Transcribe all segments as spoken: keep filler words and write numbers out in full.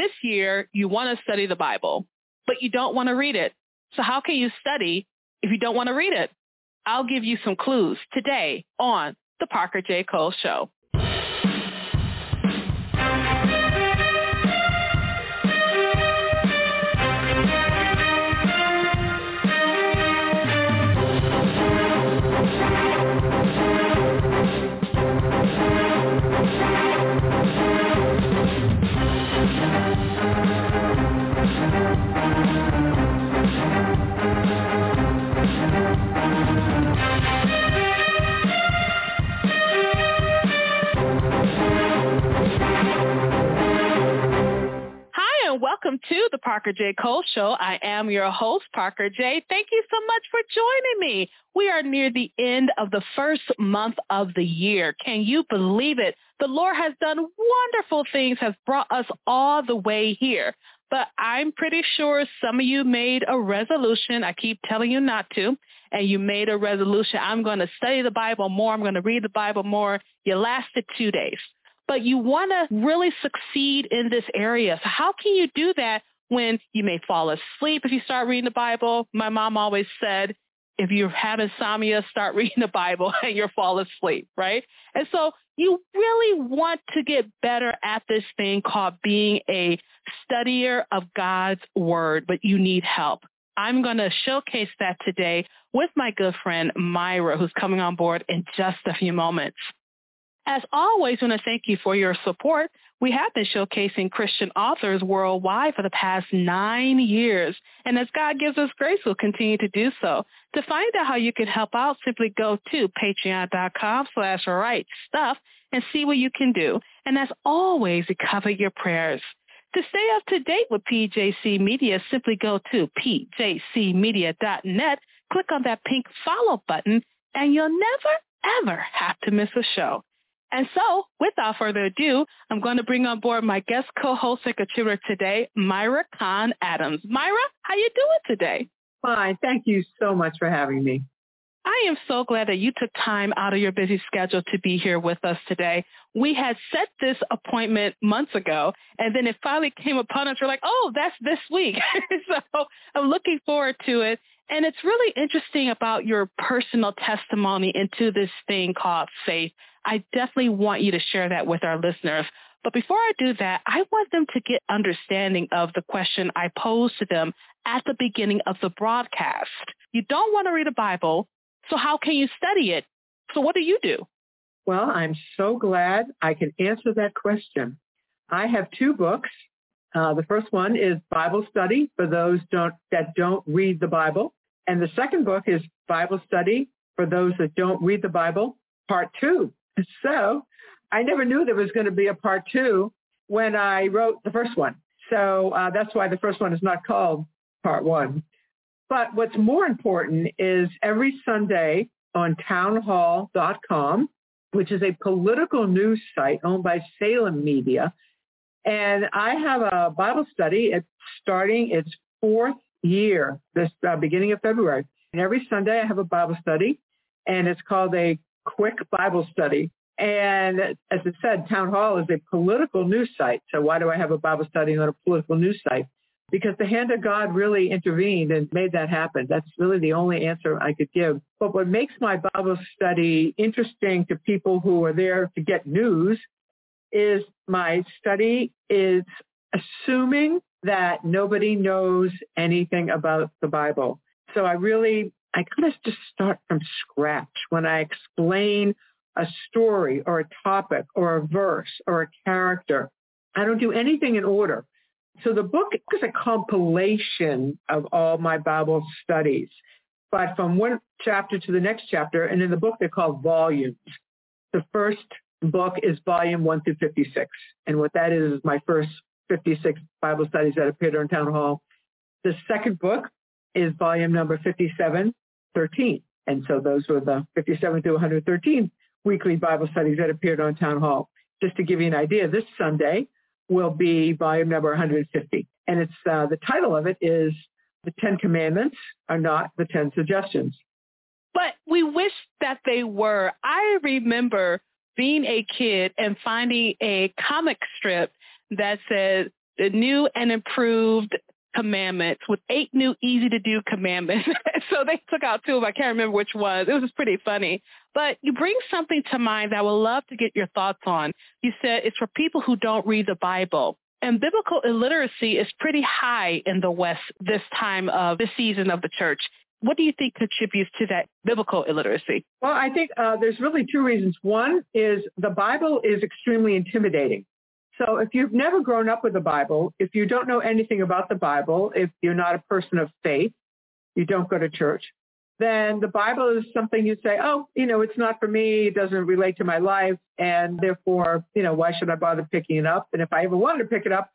this year you want to study the Bible, but you don't want to read it. So how can you study if you don't want to read it? I'll give you some clues today on The Parker J. Cole Show. Welcome to the Parker J. Cole Show. I am your host, Parker J. Thank you so much for joining me. We are near the end of the first month of the year. Can you believe it? The Lord has done wonderful things, has brought us all the way here. But I'm pretty sure some of you made a resolution. I keep telling you not to. And you made a resolution. I'm going to study the Bible more. I'm going to read the Bible more. You lasted two days. But you want to really succeed in this area. So how can you do that when you may fall asleep if you start reading the Bible? My mom always said, if you have insomnia, start reading the Bible and you'll fall asleep, right? And so you really want to get better at this thing called being a studier of God's word, but you need help. I'm going to showcase that today with my good friend Myra, who's coming on board in just a few moments. As always, I want to thank you for your support. We have been showcasing Christian authors worldwide for the past nine years. And as God gives us grace, we'll continue to do so. To find out how you can help out, simply go to patreon.com slash right stuff and see what you can do. And as always, we cover your prayers. To stay up to date with P J C Media, simply go to p j c media dot net, click on that pink follow button, and you'll never, ever have to miss a show. And so, without further ado, I'm going to bring on board my guest co-host and contributor today, Myra Kahn Adams. Myra, how you doing today? Fine. Thank you so much for having me. I am so glad that you took time out of your busy schedule to be here with us today. We had set this appointment months ago, and then it finally came upon us. We're like, oh, that's this week. So I'm looking forward to it. And it's really interesting about your personal testimony into this thing called faith. I definitely want you to share that with our listeners. But before I do that, I want them to get understanding of the question I posed to them at the beginning of the broadcast. You don't want to read a Bible, so how can you study it? So what do you do? Well, I'm so glad I can answer that question. I have two books. Uh, the first one is Bible Study for those don't, that don't read the Bible. And the second book is Bible Study for those that don't read the Bible, part two. So I never knew there was going to be a part two when I wrote the first one. So uh, that's why the first one is not called part one. But what's more important is every Sunday on townhall dot com, which is a political news site owned by Salem Media, and I have a Bible study. It's starting its fourth year, this uh, beginning of February. And every Sunday I have a Bible study, and it's called a quick Bible study. And as I said, Town Hall is a political news site. So why do I have a Bible study on a political news site? Because the hand of God really intervened and made that happen. That's really the only answer I could give. But what makes my Bible study interesting to people who are there to get news is my study is assuming that nobody knows anything about the Bible. So I really, I kind of just start from scratch when I explain a story or a topic or a verse or a character. I don't do anything in order. So the book is a compilation of all my Bible studies, but from one chapter to the next chapter, and in the book they're called volumes. The first book is volume one through fifty-six. And what that is, is my first fifty-six Bible studies that appeared on Town Hall. The second book is volume number fifty-seven thirteen. And so those were the fifty-seven through one hundred thirteen weekly Bible studies that appeared on Town Hall. Just to give you an idea, this Sunday will be volume number one hundred fifty. And it's uh, the title of it is The Ten Commandments Are Not the Ten Suggestions. But we wish that they were. I remember being a kid and finding a comic strip that said the new and improved commandments with eight new easy-to-do commandments. So they took out two of them. I can't remember which ones. It was just pretty funny. But you bring something to mind that I would love to get your thoughts on. You said it's for people who don't read the Bible. And biblical illiteracy is pretty high in the West this time of this season of the church. What do you think contributes to that biblical illiteracy? Well, I think uh, there's really two reasons. One is the Bible is extremely intimidating. So if you've never grown up with the Bible, if you don't know anything about the Bible, if you're not a person of faith, you don't go to church, then the Bible is something you say, oh, you know, it's not for me. It doesn't relate to my life. And therefore, you know, why should I bother picking it up? And if I ever wanted to pick it up,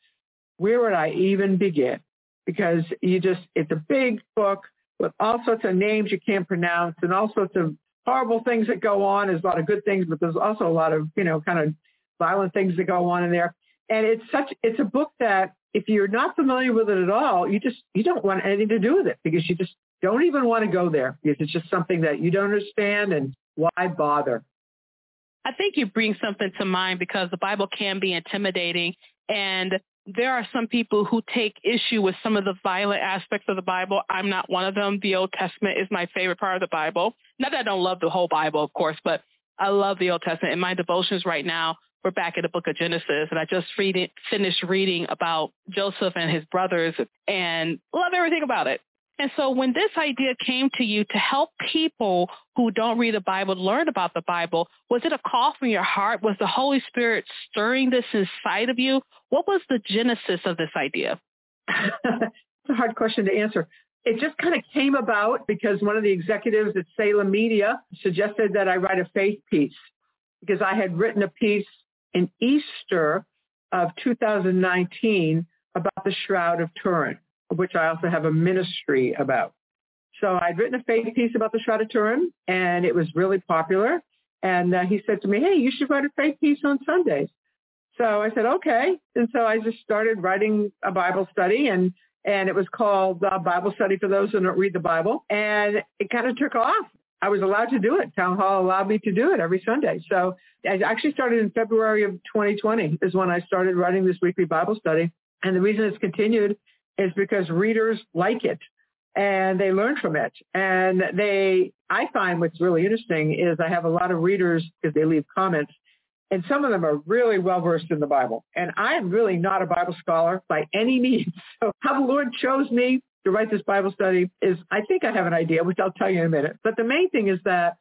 where would I even begin? Because you just, it's a big book with all sorts of names you can't pronounce and all sorts of horrible things that go on. There's a lot of good things, but there's also a lot of, you know, kind of violent things that go on in there. And it's such, it's a book that if you're not familiar with it at all, you just, you don't want anything to do with it because you just don't even want to go there because it's just something that you don't understand and why bother? I think you bring something to mind because the Bible can be intimidating and there are some people who take issue with some of the violent aspects of the Bible. I'm not one of them. The Old Testament is my favorite part of the Bible. Not that I don't love the whole Bible, of course, but I love the Old Testament. In my devotions right now, we're back in the book of Genesis, and I just read it, finished reading about Joseph and his brothers and love everything about it. And so when this idea came to you to help people who don't read the Bible learn about the Bible, was it a call from your heart? Was the Holy Spirit stirring this inside of you? What was the genesis of this idea? It's a hard question to answer. It just kind of came about because one of the executives at Salem Media suggested that I write a faith piece because I had written a piece in Easter of two thousand nineteen about the Shroud of Turin, which I also have a ministry about. So I'd written a faith piece about the Shroud of Turin, and it was really popular. And uh, he said to me, hey, you should write a faith piece on Sundays. So I said, okay. And so I just started writing a Bible study, and, and it was called uh, Bible Study for Those Who Don't Read the Bible. And it kind of took off. I was allowed to do it. Town Hall allowed me to do it every Sunday. So I actually started in February of twenty twenty is when I started writing this weekly Bible study. And the reason it's continued is because readers like it and they learn from it. And they, I find what's really interesting is I have a lot of readers because they leave comments and some of them are really well-versed in the Bible. And I'm really not a Bible scholar by any means. So how the Lord chose me to write this Bible study is, I think I have an idea, which I'll tell you in a minute. But the main thing is that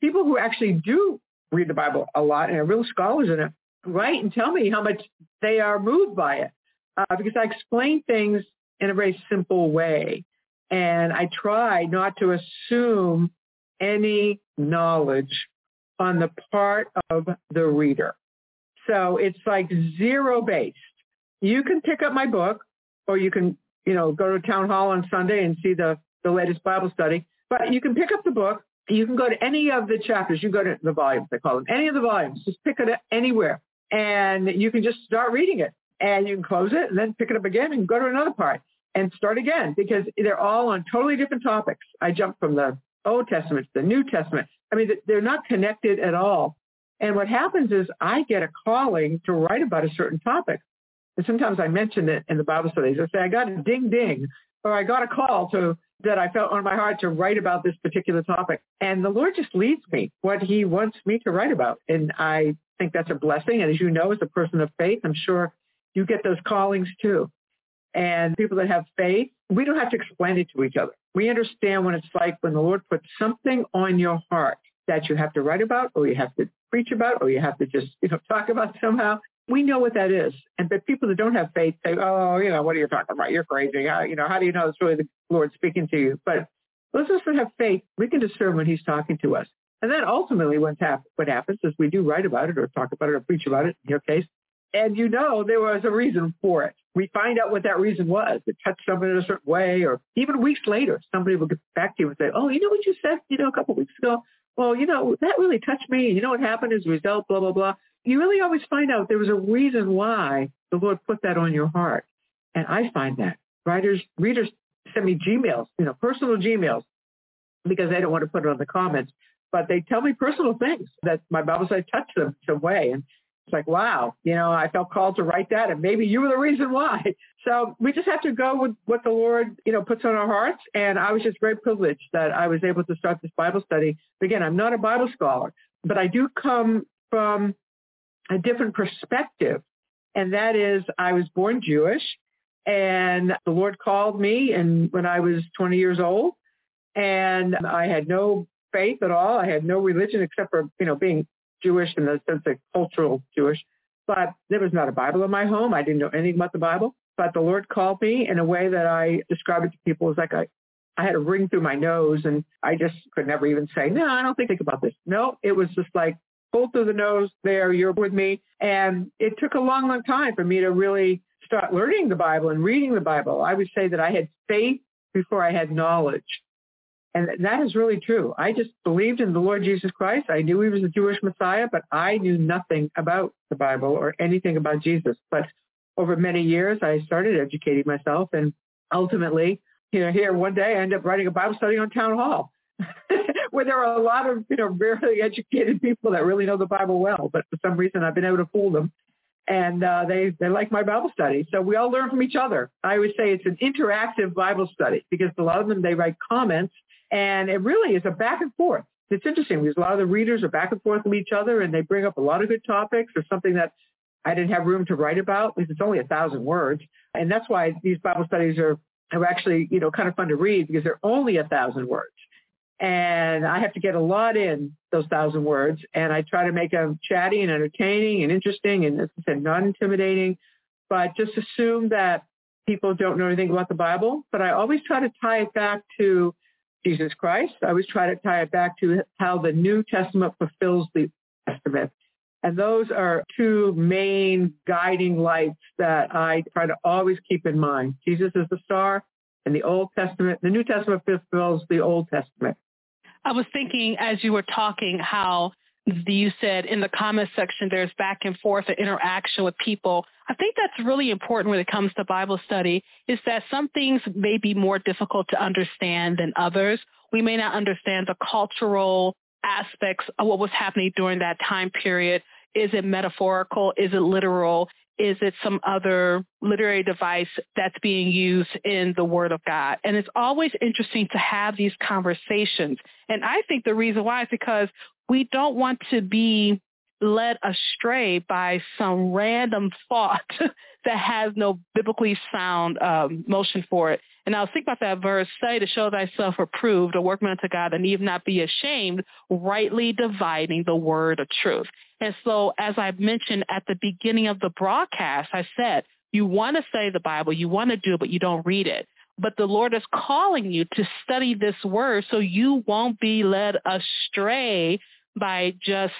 people who actually do read the Bible a lot and are real scholars in it, write and tell me how much they are moved by it. Uh, because I explain things in a very simple way. And I try not to assume any knowledge on the part of the reader. So it's like zero-based. You can pick up my book or you can, you know, go to Town Hall on Sunday and see the, the latest Bible study. But you can pick up the book. You can go to any of the chapters. You go to the volumes, they call them. Any of the volumes. Just pick it up anywhere. And you can just start reading it. And you can close it and then pick it up again and go to another part and start again because they're all on totally different topics. I jump from the Old Testament to the New Testament. I mean, they're not connected at all. And what happens is I get a calling to write about a certain topic. And sometimes I mention it in the Bible studies. I say, I got a ding ding, or I got a call to that I felt on my heart to write about this particular topic. And the Lord just leads me what he wants me to write about. And I think that's a blessing. And as you know, as a person of faith, I'm sure you get those callings too. And people that have faith, we don't have to explain it to each other. We understand what it's like when the Lord puts something on your heart that you have to write about or you have to preach about or you have to just, you know, talk about somehow. We know what that is. And but people that don't have faith say, oh, you know, what are you talking about? You're crazy. How, you know, how do you know it's really the Lord speaking to you? But those of us that have faith, we can discern when he's talking to us. And then ultimately what happens is we do write about it or talk about it or preach about it in your case. And you know there was a reason for it. We find out what that reason was. It touched somebody in a certain way, or even weeks later, somebody will get back to you and say, oh, you know what you said, you know, a couple of weeks ago? Well, you know, that really touched me. You know what happened as a result, blah, blah, blah. You really always find out there was a reason why the Lord put that on your heart. And I find that. Writers, readers send me Gmails, you know, personal Gmails, because they don't want to put it on the comments. But they tell me personal things that my Bible said touched them in some way. And It's like, wow, you know, I felt called to write that, and maybe you were the reason why. So we just have to go with what the Lord, you know, puts on our hearts. And I was just very privileged that I was able to start this Bible study. Again, I'm not a Bible scholar, but I do come from a different perspective. And that is, I was born Jewish, and the Lord called me, and when I was twenty years old, and I had no faith at all. I had no religion except for, you know, being Jewish in the sense of cultural Jewish, but there was not a Bible in my home. I didn't know anything about the Bible, but the Lord called me in a way that I describe it to people as like I, I had a ring through my nose, and I just could never even say, no, I don't think, think about this. No, it was just like, pull through the nose there, you're with me. And it took a long, long time for me to really start learning the Bible and reading the Bible. I would say that I had faith before I had knowledge. And that is really true. I just believed in the Lord Jesus Christ. I knew he was a Jewish Messiah, but I knew nothing about the Bible or anything about Jesus. But over many years, I started educating myself. And ultimately, you know, here one day, I ended up writing a Bible study on Town Hall, where there are a lot of, you know, very educated people that really know the Bible well. But for some reason, I've been able to fool them. And uh, they, they like my Bible study. So we all learn from each other. I always say it's an interactive Bible study, because a lot of them, they write comments. And it really is a back and forth. It's interesting because a lot of the readers are back and forth with each other, and they bring up a lot of good topics or something that I didn't have room to write about, because it's only a thousand words. And that's why these Bible studies are, are actually, you know, kind of fun to read, because they're only a thousand words. And I have to get a lot in those thousand words. And I try to make them chatty and entertaining and interesting and, as I said, not intimidating, but just assume that people don't know anything about the Bible. But I always try to tie it back to Jesus Christ. I always try to tie it back to how the New Testament fulfills the Old Testament. And those are two main guiding lights that I try to always keep in mind. Jesus is the star, and the Old Testament, the New Testament fulfills the Old Testament. I was thinking as you were talking how you said in the comment section there's back and forth and interaction with people. I think that's really important when it comes to Bible study, is that some things may be more difficult to understand than others. We may not understand the cultural aspects of what was happening during that time period. Is it metaphorical? Is it literal? Is it some other literary device that's being used in the Word of God? And it's always interesting to have these conversations. And I think the reason why is because we don't want to be led astray by some random thought that has no biblically sound um, motion for it. And I was thinking about that verse, study to show thyself approved, a workman unto God that need not be ashamed, rightly dividing the word of truth. And so as I mentioned at the beginning of the broadcast, I said, you want to study the Bible, you want to do it, but you don't read it. But the Lord is calling you to study this word so you won't be led astray by just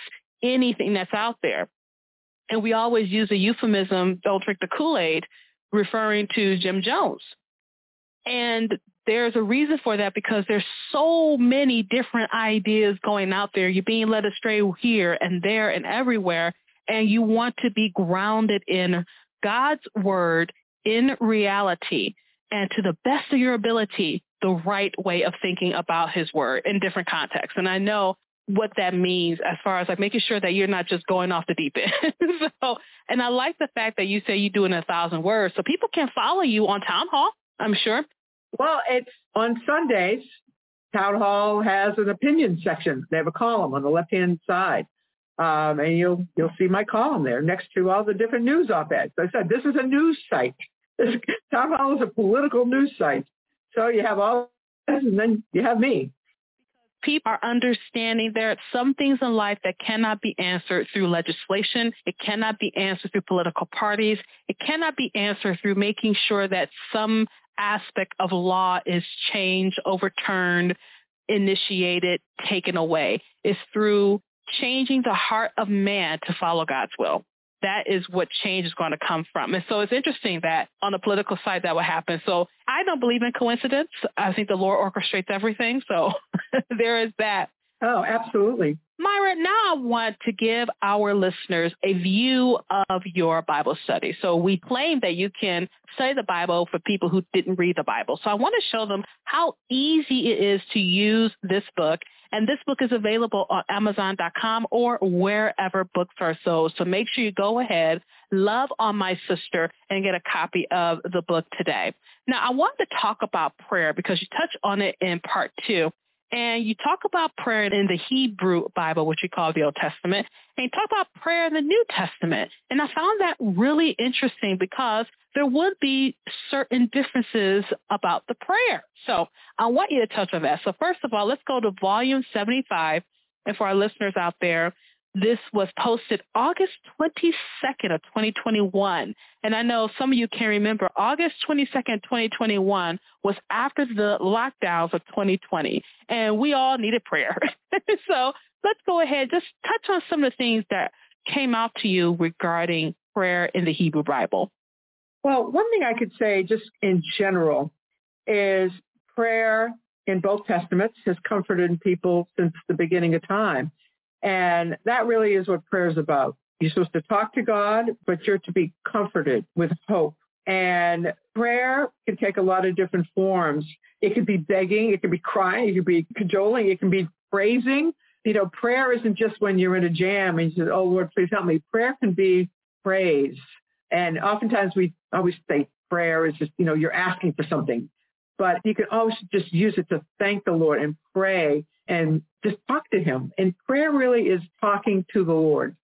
anything that's out there. And we always use a euphemism, don't drink the Kool-Aid, referring to Jim Jones. And there's a reason for that, because there's so many different ideas going out there. You're being led astray here and there and everywhere. And you want to be grounded in God's word, in reality, and to the best of your ability, the right way of thinking about his word in different contexts. And I know what that means as far as like making sure that you're not just going off the deep end. So, and I like the fact that you say you do it in a thousand words, so people can follow you on Town Hall, I'm sure. Well, it's on Sundays. Town Hall has an opinion section. They have a column on the left-hand side. Um, and you'll, you'll see my column there next to all the different news op-eds. As I said, this is a news site. This, Town Hall is a political news site. So you have all this, and then you have me. People are understanding there are some things in life that cannot be answered through legislation. It cannot be answered through political parties. It cannot be answered through making sure that some aspect of law is changed, overturned, initiated, taken away. It's through changing the heart of man to follow God's will. That is what change is going to come from. And so it's interesting that on the political side that will happen. So I don't believe in coincidence. I think the Lord orchestrates everything. So there is that. Oh, absolutely. Myra, now I want to give our listeners a view of your Bible study. So we claim that you can study the Bible for people who didn't read the Bible. So I want to show them how easy it is to use this book. And this book is available on Amazon dot com or wherever books are sold. So make sure you go ahead, love on my sister, and get a copy of the book today. Now, I want to talk about prayer because you touched on it in part two. And you talk about prayer in the Hebrew Bible, which we call the Old Testament, and you talk about prayer in the New Testament. And I found that really interesting because there would be certain differences about the prayer. So I want you to touch on that. So first of all, let's go to volume seventy-five. And for our listeners out there, this was posted August twenty-second of twenty twenty-one. And I know some of you can remember August twenty-second, twenty twenty-one was after the lockdowns of twenty twenty. And we all needed prayer. So let's go ahead, just touch on some of the things that came out to you regarding prayer in the Hebrew Bible. Well, one thing I could say just in general is prayer in both Testaments has comforted people since the beginning of time. And that really is what prayer is about. You're supposed to talk to God, but you're to be comforted with hope. And prayer can take a lot of different forms. It could be begging. It could be crying. It could be cajoling. It can be praising. You know, prayer isn't just when you're in a jam and you say, oh, Lord, please help me. Prayer can be praise. And oftentimes we always say prayer is just, you know, you're asking for something. But you can always just use it to thank the Lord and pray and just talk to him. And prayer really is talking to the Lord.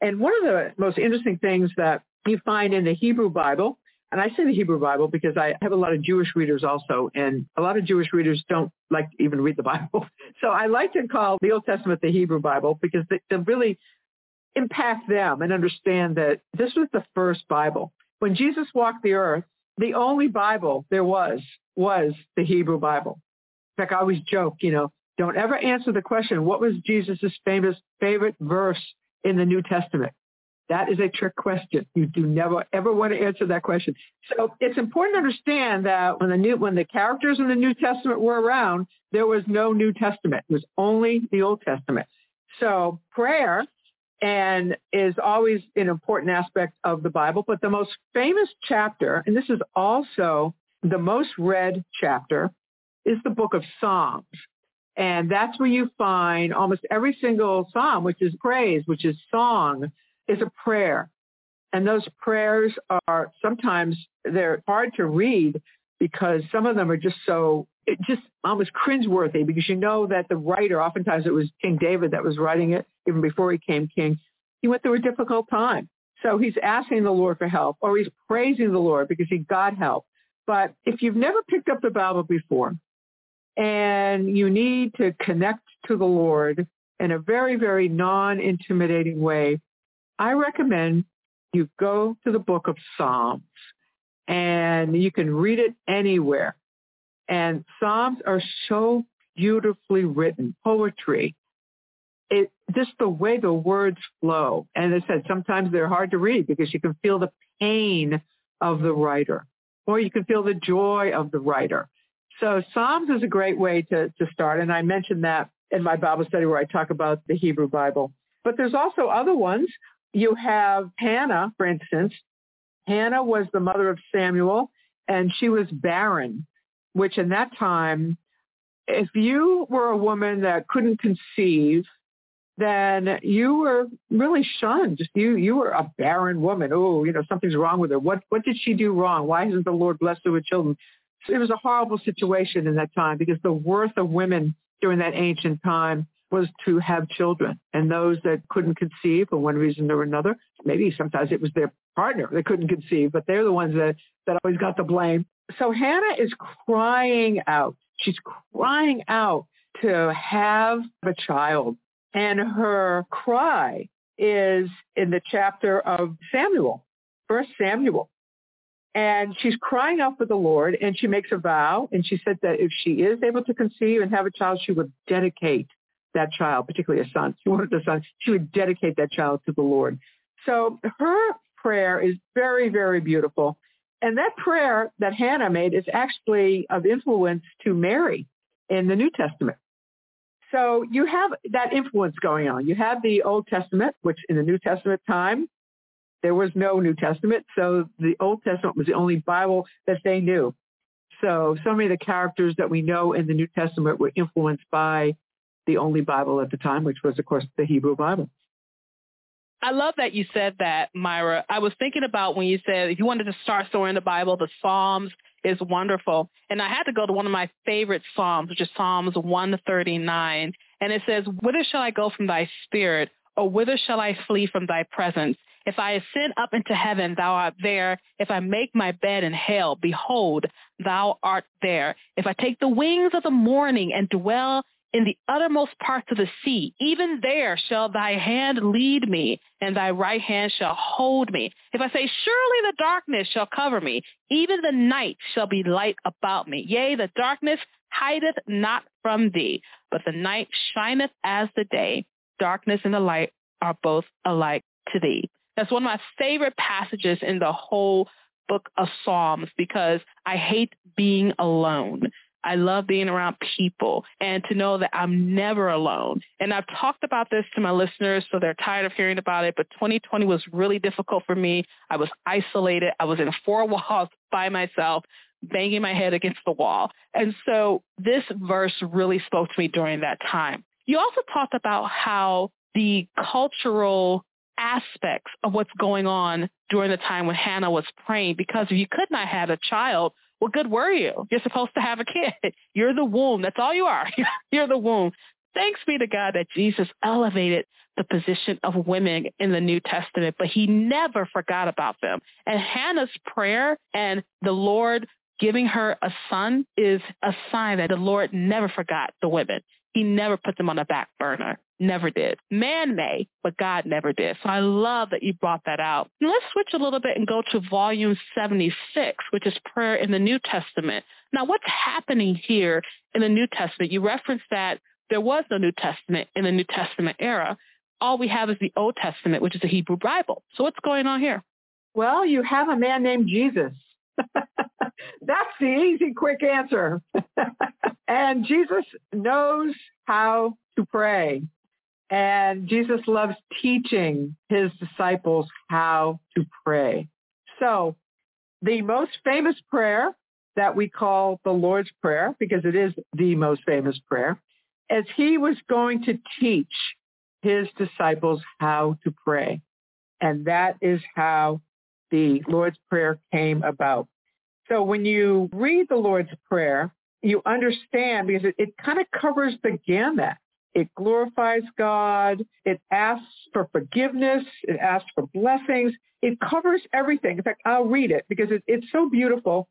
And one of the most interesting things that you find in the Hebrew Bible, and I say the Hebrew Bible because I have a lot of Jewish readers also, and a lot of Jewish readers don't like to even read the Bible. So I like to call the Old Testament the Hebrew Bible because they, they really impact them and understand that this was the first Bible. When Jesus walked the earth, the only Bible there was, was the Hebrew Bible. In fact, I always joke, you know, don't ever answer the question, what was Jesus' famous favorite verse in the New Testament? That is a trick question. You do never, ever want to answer that question. So it's important to understand that when the new, when the characters in the New Testament were around, there was no New Testament. It was only the Old Testament. So prayer and is always an important aspect of the Bible. But the most famous chapter, and this is also the most read chapter, is the book of Psalms. And that's where you find almost every single psalm, which is praise, which is song, is a prayer. And those prayers are sometimes, they're hard to read because some of them are just so, it just almost cringeworthy because you know that the writer, oftentimes it was King David that was writing it, even before he came king, he went through a difficult time. So he's asking the Lord for help, or he's praising the Lord because he got help. But if you've never picked up the Bible before and you need to connect to the Lord in a very, very non-intimidating way, I recommend you go to the book of Psalms, and you can read it anywhere. And Psalms are so beautifully written, poetry. It just the way the words flow. And as I said, sometimes they're hard to read because you can feel the pain of the writer, or you can feel the joy of the writer. So Psalms is a great way to, to start. And I mentioned that in my Bible study where I talk about the Hebrew Bible. But there's also other ones. You have Hannah, for instance. Hannah was the mother of Samuel, and she was barren, which in that time, if you were a woman that couldn't conceive, then you were really shunned. You you were a barren woman. Oh, you know, something's wrong with her. What what did she do wrong? Why hasn't the Lord blessed her with children? It was a horrible situation in that time because the worth of women during that ancient time was to have children. And those that couldn't conceive for one reason or another, maybe sometimes it was their partner that couldn't conceive, but they're the ones that, that always got the blame. So Hannah is crying out. She's crying out to have a child. And her cry is in the chapter of Samuel, First Samuel. And she's crying out for the Lord, and she makes a vow, and she said that if she is able to conceive and have a child, she would dedicate that child, particularly a son. She wanted a son. She would dedicate that child to the Lord. So her prayer is very, very beautiful. And that prayer that Hannah made is actually of influence to Mary in the New Testament. So you have that influence going on. You had the Old Testament, which in the New Testament time, there was no New Testament. So the Old Testament was the only Bible that they knew. So, so many of the characters that we know in the New Testament were influenced by the only Bible at the time, which was, of course, the Hebrew Bible. I love that you said that, Myra. I was thinking about when you said if you wanted to start somewhere in the Bible, the Psalms is wonderful. And I had to go to one of my favorite Psalms, which is Psalms one thirty-nine. And it says, "Whither shall I go from thy spirit, or whither shall I flee from thy presence? If I ascend up into heaven, thou art there. If I make my bed in hell, behold, thou art there. If I take the wings of the morning and dwell in the uttermost parts of the sea, even there shall thy hand lead me, and thy right hand shall hold me. If I say, surely the darkness shall cover me, even the night shall be light about me. Yea, the darkness hideth not from thee, but the night shineth as the day. Darkness and the light are both alike to thee." That's one of my favorite passages in the whole book of Psalms, because I hate being alone. I love being around people and to know that I'm never alone. And I've talked about this to my listeners, so they're tired of hearing about it, but twenty twenty was really difficult for me. I was isolated. I was in four walls by myself, banging my head against the wall. And so this verse really spoke to me during that time. You also talked about how the cultural aspects of what's going on during the time when Hannah was praying, because if you could not have a child, what good were you? You're supposed to have a kid. You're the womb. That's all you are. You're the womb. Thanks be to God that Jesus elevated the position of women in the New Testament, but he never forgot about them. And Hannah's prayer and the Lord giving her a son is a sign that the Lord never forgot the women. He never put them on a back burner. Never did. Man may, but God never did. So I love that you brought that out. Now let's switch a little bit and go to volume seventy-six, which is prayer in the New Testament. Now what's happening here in the New Testament? You referenced that there was no New Testament in the New Testament era. All we have is the Old Testament, which is the Hebrew Bible. So what's going on here? Well, you have a man named Jesus. That's the easy, quick answer. And Jesus knows how to pray. And Jesus loves teaching his disciples how to pray. So the most famous prayer that we call the Lord's Prayer, because it is the most famous prayer, is he was going to teach his disciples how to pray. And that is how the Lord's Prayer came about. So when you read the Lord's Prayer, you understand, because it, it kind of covers the gamut. It glorifies God. It asks for forgiveness. It asks for blessings. It covers everything. In fact, I'll read it because it, it's so beautiful.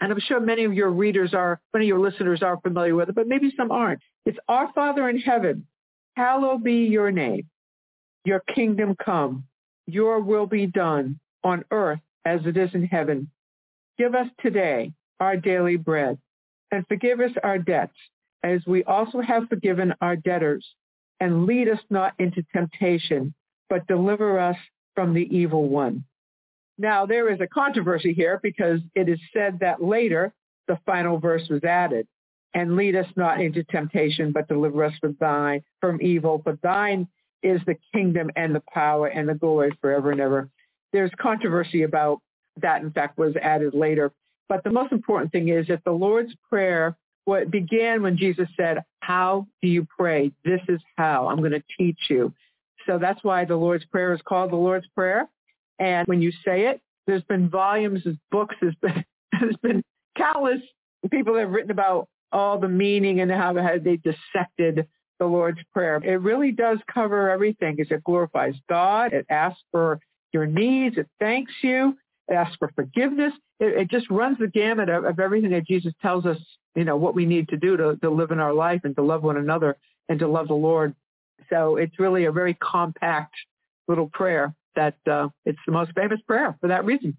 And I'm sure many of your readers are, many of your listeners are familiar with it, but maybe some aren't. It's, "Our Father in heaven, hallowed be your name. Your kingdom come. Your will be done on earth as it is in heaven. Give us today our daily bread, and forgive us our debts, as we also have forgiven our debtors, and lead us not into temptation, but deliver us from the evil one." Now, there is a controversy here because it is said that later the final verse was added, "and lead us not into temptation, but deliver us from thine, from evil, for thine is the kingdom and the power and the glory forever and ever." There's controversy about that, in fact, was added later. But the most important thing is that the Lord's Prayer, what began when Jesus said, "How do you pray? This is how I'm going to teach you." So that's why the Lord's Prayer is called the Lord's Prayer. And when you say it, there's been volumes, there's books, there's been, there's been countless people that have written about all the meaning and how they dissected the Lord's Prayer. It really does cover everything because it glorifies God. It asks for your needs. It thanks you. It asks for forgiveness. It, it just runs the gamut of, of everything that Jesus tells us, you know, what we need to do to, to live in our life and to love one another and to love the Lord. So it's really a very compact little prayer that uh, it's the most famous prayer for that reason.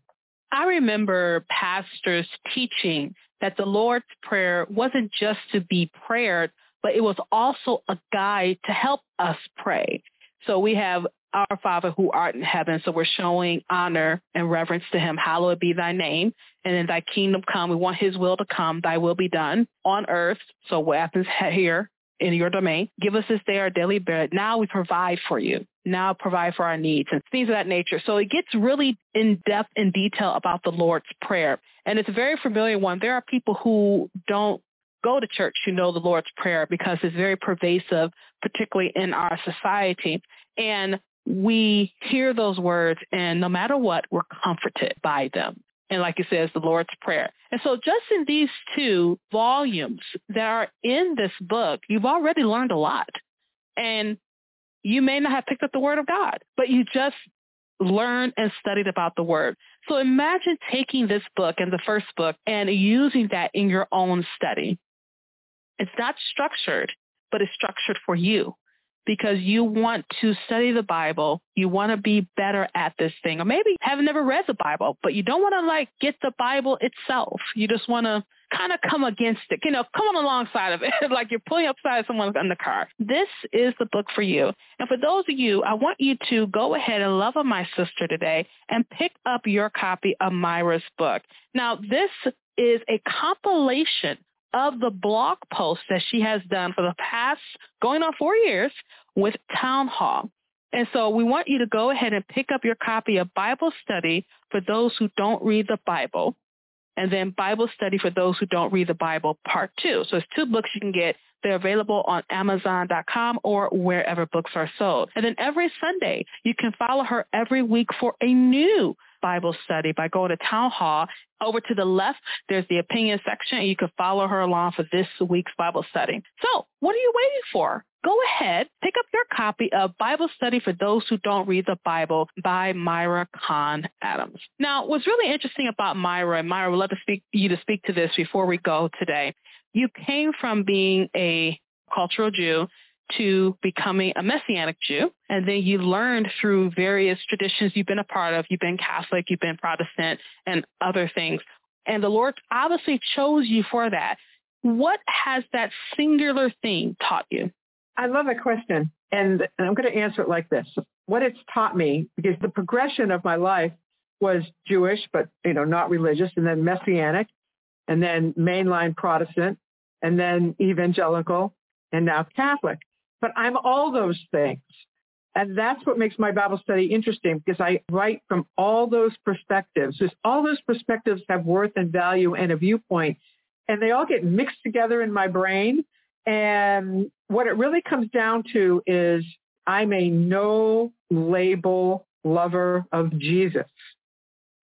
I remember pastors teaching that the Lord's Prayer wasn't just to be prayed, but it was also a guide to help us pray. So we have "Our Father who art in heaven." So we're showing honor and reverence to him. "Hallowed be thy name." And then "thy kingdom come." We want his will to come. "Thy will be done on earth." So what happens here in your domain. Give us this day our daily bread. Now we provide for you. Now provide for our needs and things of that nature. So it gets really in depth and detail about the Lord's Prayer. And it's a very familiar one. There are people who don't go to church who know the Lord's Prayer because it's very pervasive, particularly in our society. And we hear those words, and no matter what, we're comforted by them. And like it says, the Lord's Prayer. And so just in these two volumes that are in this book, you've already learned a lot. And you may not have picked up the Word of God, but you just learned and studied about the Word. So imagine taking this book and the first book and using that in your own study. It's not structured, but it's structured for you, because you want to study the Bible, you want to be better at this thing, or maybe have never read the Bible, but you don't want to like get the Bible itself. You just want to kind of come against it, you know, come on alongside of it, like you're pulling up beside someone in the car. This is the book for you. And for those of you, I want you to go ahead and love on my sister today and pick up your copy of Myra's book. Now, this is a compilation of the blog posts that she has done for the past going on four years with Town Hall. And so we want you to go ahead and pick up your copy of Bible Study for those who don't read the Bible, and then Bible Study for those who don't read the Bible Part Two. So it's two books you can get. They're available on Amazon dot com or wherever books are sold. And then every Sunday, you can follow her every week for a new Bible study by going to Town Hall. Over to the left, there's the opinion section, and you can follow her along for this week's Bible study. So what are you waiting for? Go ahead, pick up your copy of Bible Study for Those Who Don't Read the Bible by Myra Kahn Adams. Now, what's really interesting about Myra, and Myra, would love to speak you to speak to this before we go today. You came from being a cultural Jew to becoming a Messianic Jew. And then you learned through various traditions you've been a part of. You've been Catholic, you've been Protestant, and other things. And the Lord obviously chose you for that. What has that singular thing taught you? I love that question. And I'm going to answer it like this. What it's taught me, because the progression of my life was Jewish, but, you know, not religious, and then Messianic, and then mainline Protestant, and then Evangelical, and now Catholic. But I'm all those things. And that's what makes my Bible study interesting, because I write from all those perspectives. Because all those perspectives have worth and value and a viewpoint. And they all get mixed together in my brain. And what it really comes down to is I'm a no-label lover of Jesus.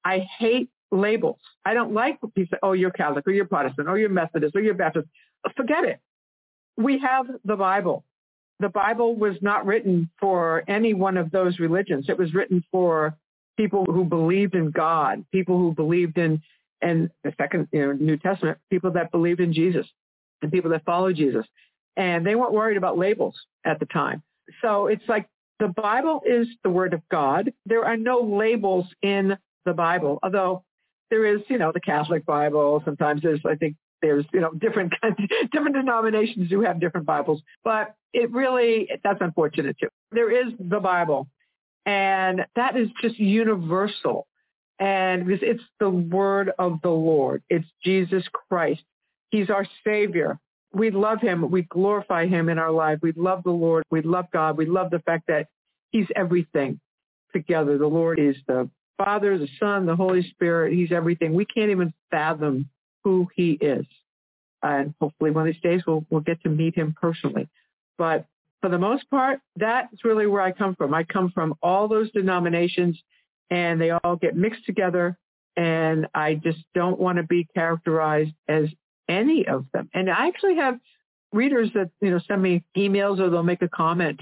I hate labels. I don't like what people say, oh, you're Catholic, or you're Protestant, or you're Methodist, or you're Baptist. Forget it. We have the Bible. The Bible was not written for any one of those religions. It was written for people who believed in God, people who believed in, and the second, you know, New Testament, people that believed in Jesus and people that followed Jesus. And they weren't worried about labels at the time. So it's like the Bible is the Word of God. There are no labels in the Bible, although there is, you know, the Catholic Bible. Sometimes there's, I think, There's, you know, different different denominations who have different Bibles, but it really, that's unfortunate too. There is the Bible, and that is just universal, and it's the word of the Lord. It's Jesus Christ. He's our Savior. We love Him. We glorify Him in our life. We love the Lord. We love God. We love the fact that He's everything together. The Lord is the Father, the Son, the Holy Spirit. He's everything. We can't even fathom who He is. And hopefully one of these days we'll, we'll get to meet Him personally. But for the most part, that's really where I come from. I come from all those denominations, and they all get mixed together. And I just don't want to be characterized as any of them. And I actually have readers that, you know, send me emails, or they'll make a comment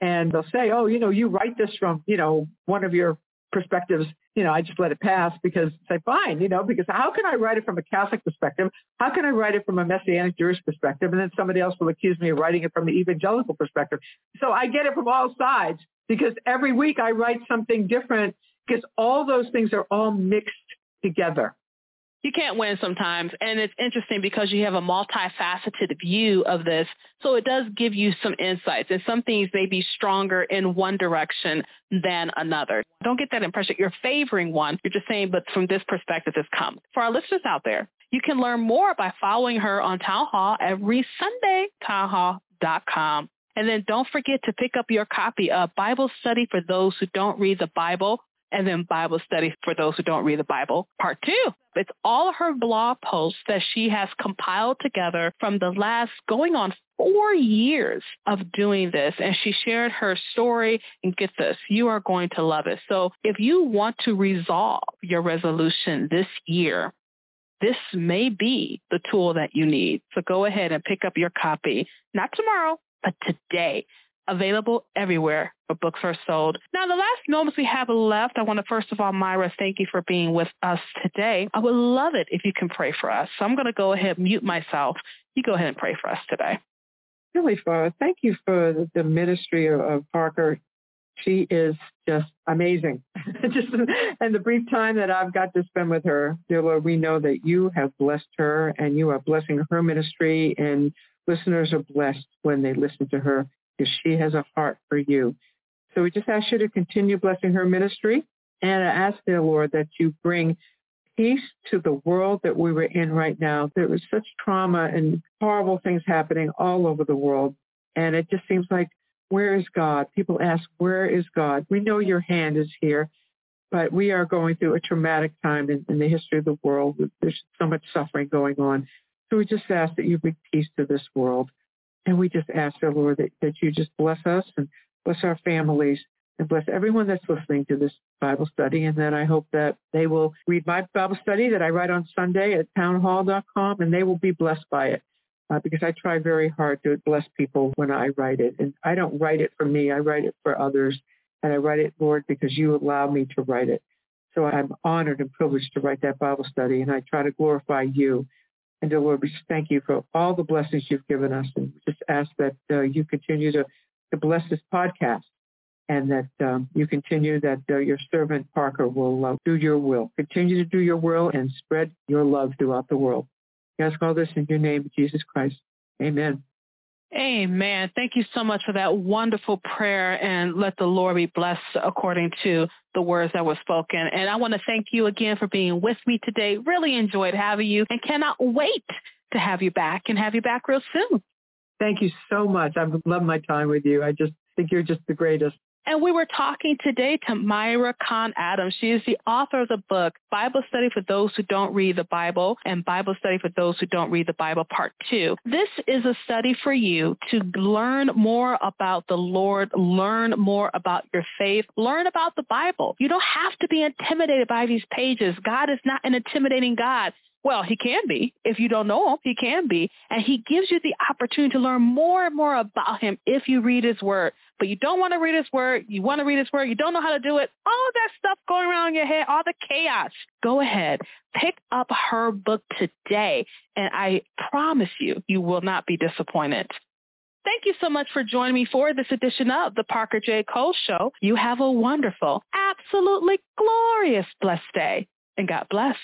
and they'll say, oh, you know, you write this from, you know, one of your perspectives. You know, I just let it pass, because it's like, fine, you know, because how can I write it from a Catholic perspective? How can I write it from a Messianic Jewish perspective? And then somebody else will accuse me of writing it from the evangelical perspective. So I get it from all sides, because every week I write something different, because all those things are all mixed together. You can't win sometimes. And it's interesting because you have a multifaceted view of this. So it does give you some insights, and some things may be stronger in one direction than another. Don't get that impression you're favoring one. You're just saying, but from this perspective, this comes. For our listeners out there, you can learn more by following her on Town Hall every Sunday, Town Hall. Townhall dot com. And then don't forget to pick up your copy of Bible Study for Those Who Don't Read the Bible, and then Bible Study for Those Who Don't Read the Bible, Part two. It's all her blog posts that she has compiled together from the last going on four years of doing this. And she shared her story. And get this, you are going to love it. So if you want to resolve your resolution this year, this may be the tool that you need. So go ahead and pick up your copy, not tomorrow, but today. Available everywhere where books are sold. Now, the last moments we have left, I want to, first of all, Myra, thank you for being with us today. I would love it if you can pray for us. So I'm going to go ahead and mute myself. You go ahead and pray for us today. Really, Father, thank you for the ministry of, of Parker. She is just amazing. just And the brief time that I've got to spend with her, dear Lord, we know that you have blessed her and you are blessing her ministry, and listeners are blessed when they listen to her. She has a heart for you. So we just ask you to continue blessing her ministry, and I ask, dear Lord, that you bring peace to the world that we were in right now. There was such trauma and horrible things happening all over the world, and it just seems like, where is God? People ask, where is God? We know your hand is here, but we are going through a traumatic time in, in the history of the world. There's so much suffering going on. So we just ask that you bring peace to this world. And we just ask, dear Lord, that, that you just bless us and bless our families and bless everyone that's listening to this Bible study. And then I hope that they will read my Bible study that I write on Sunday at townhall dot com, and they will be blessed by it, uh, because I try very hard to bless people when I write it. And I don't write it for me. I write it for others. And I write it, Lord, because you allow me to write it. So I'm honored and privileged to write that Bible study, and I try to glorify you. And dear Lord, we just thank you for all the blessings you've given us, and just ask that uh, you continue to, to bless this podcast, and that um, you continue that uh, your servant Parker will uh, do your will. Continue to do your will and spread your love throughout the world. We ask all this in your name, Jesus Christ. Amen. Amen. Thank you so much for that wonderful prayer, and let the Lord be blessed according to the words that were spoken. And I want to thank you again for being with me today. Really enjoyed having you, and cannot wait to have you back and have you back real soon. Thank you so much. I've loved my time with you. I just think you're just the greatest. And we were talking today to Myra Kahn Adams. She is the author of the book, Bible Study for Those Who Don't Read the Bible, and Bible Study for Those Who Don't Read the Bible, Part two. This is a study for you to learn more about the Lord, learn more about your faith, learn about the Bible. You don't have to be intimidated by these pages. God is not an intimidating God. Well, he can be. If you don't know him, he can be. And he gives you the opportunity to learn more and more about him if you read his word. But you don't want to read his word. You want to read his word. You don't know how to do it. All that stuff going around in your head, all the chaos. Go ahead. Pick up her book today. And I promise you, you will not be disappointed. Thank you so much for joining me for this edition of The Parker J. Cole Show. You have a wonderful, absolutely glorious, blessed day. And God bless.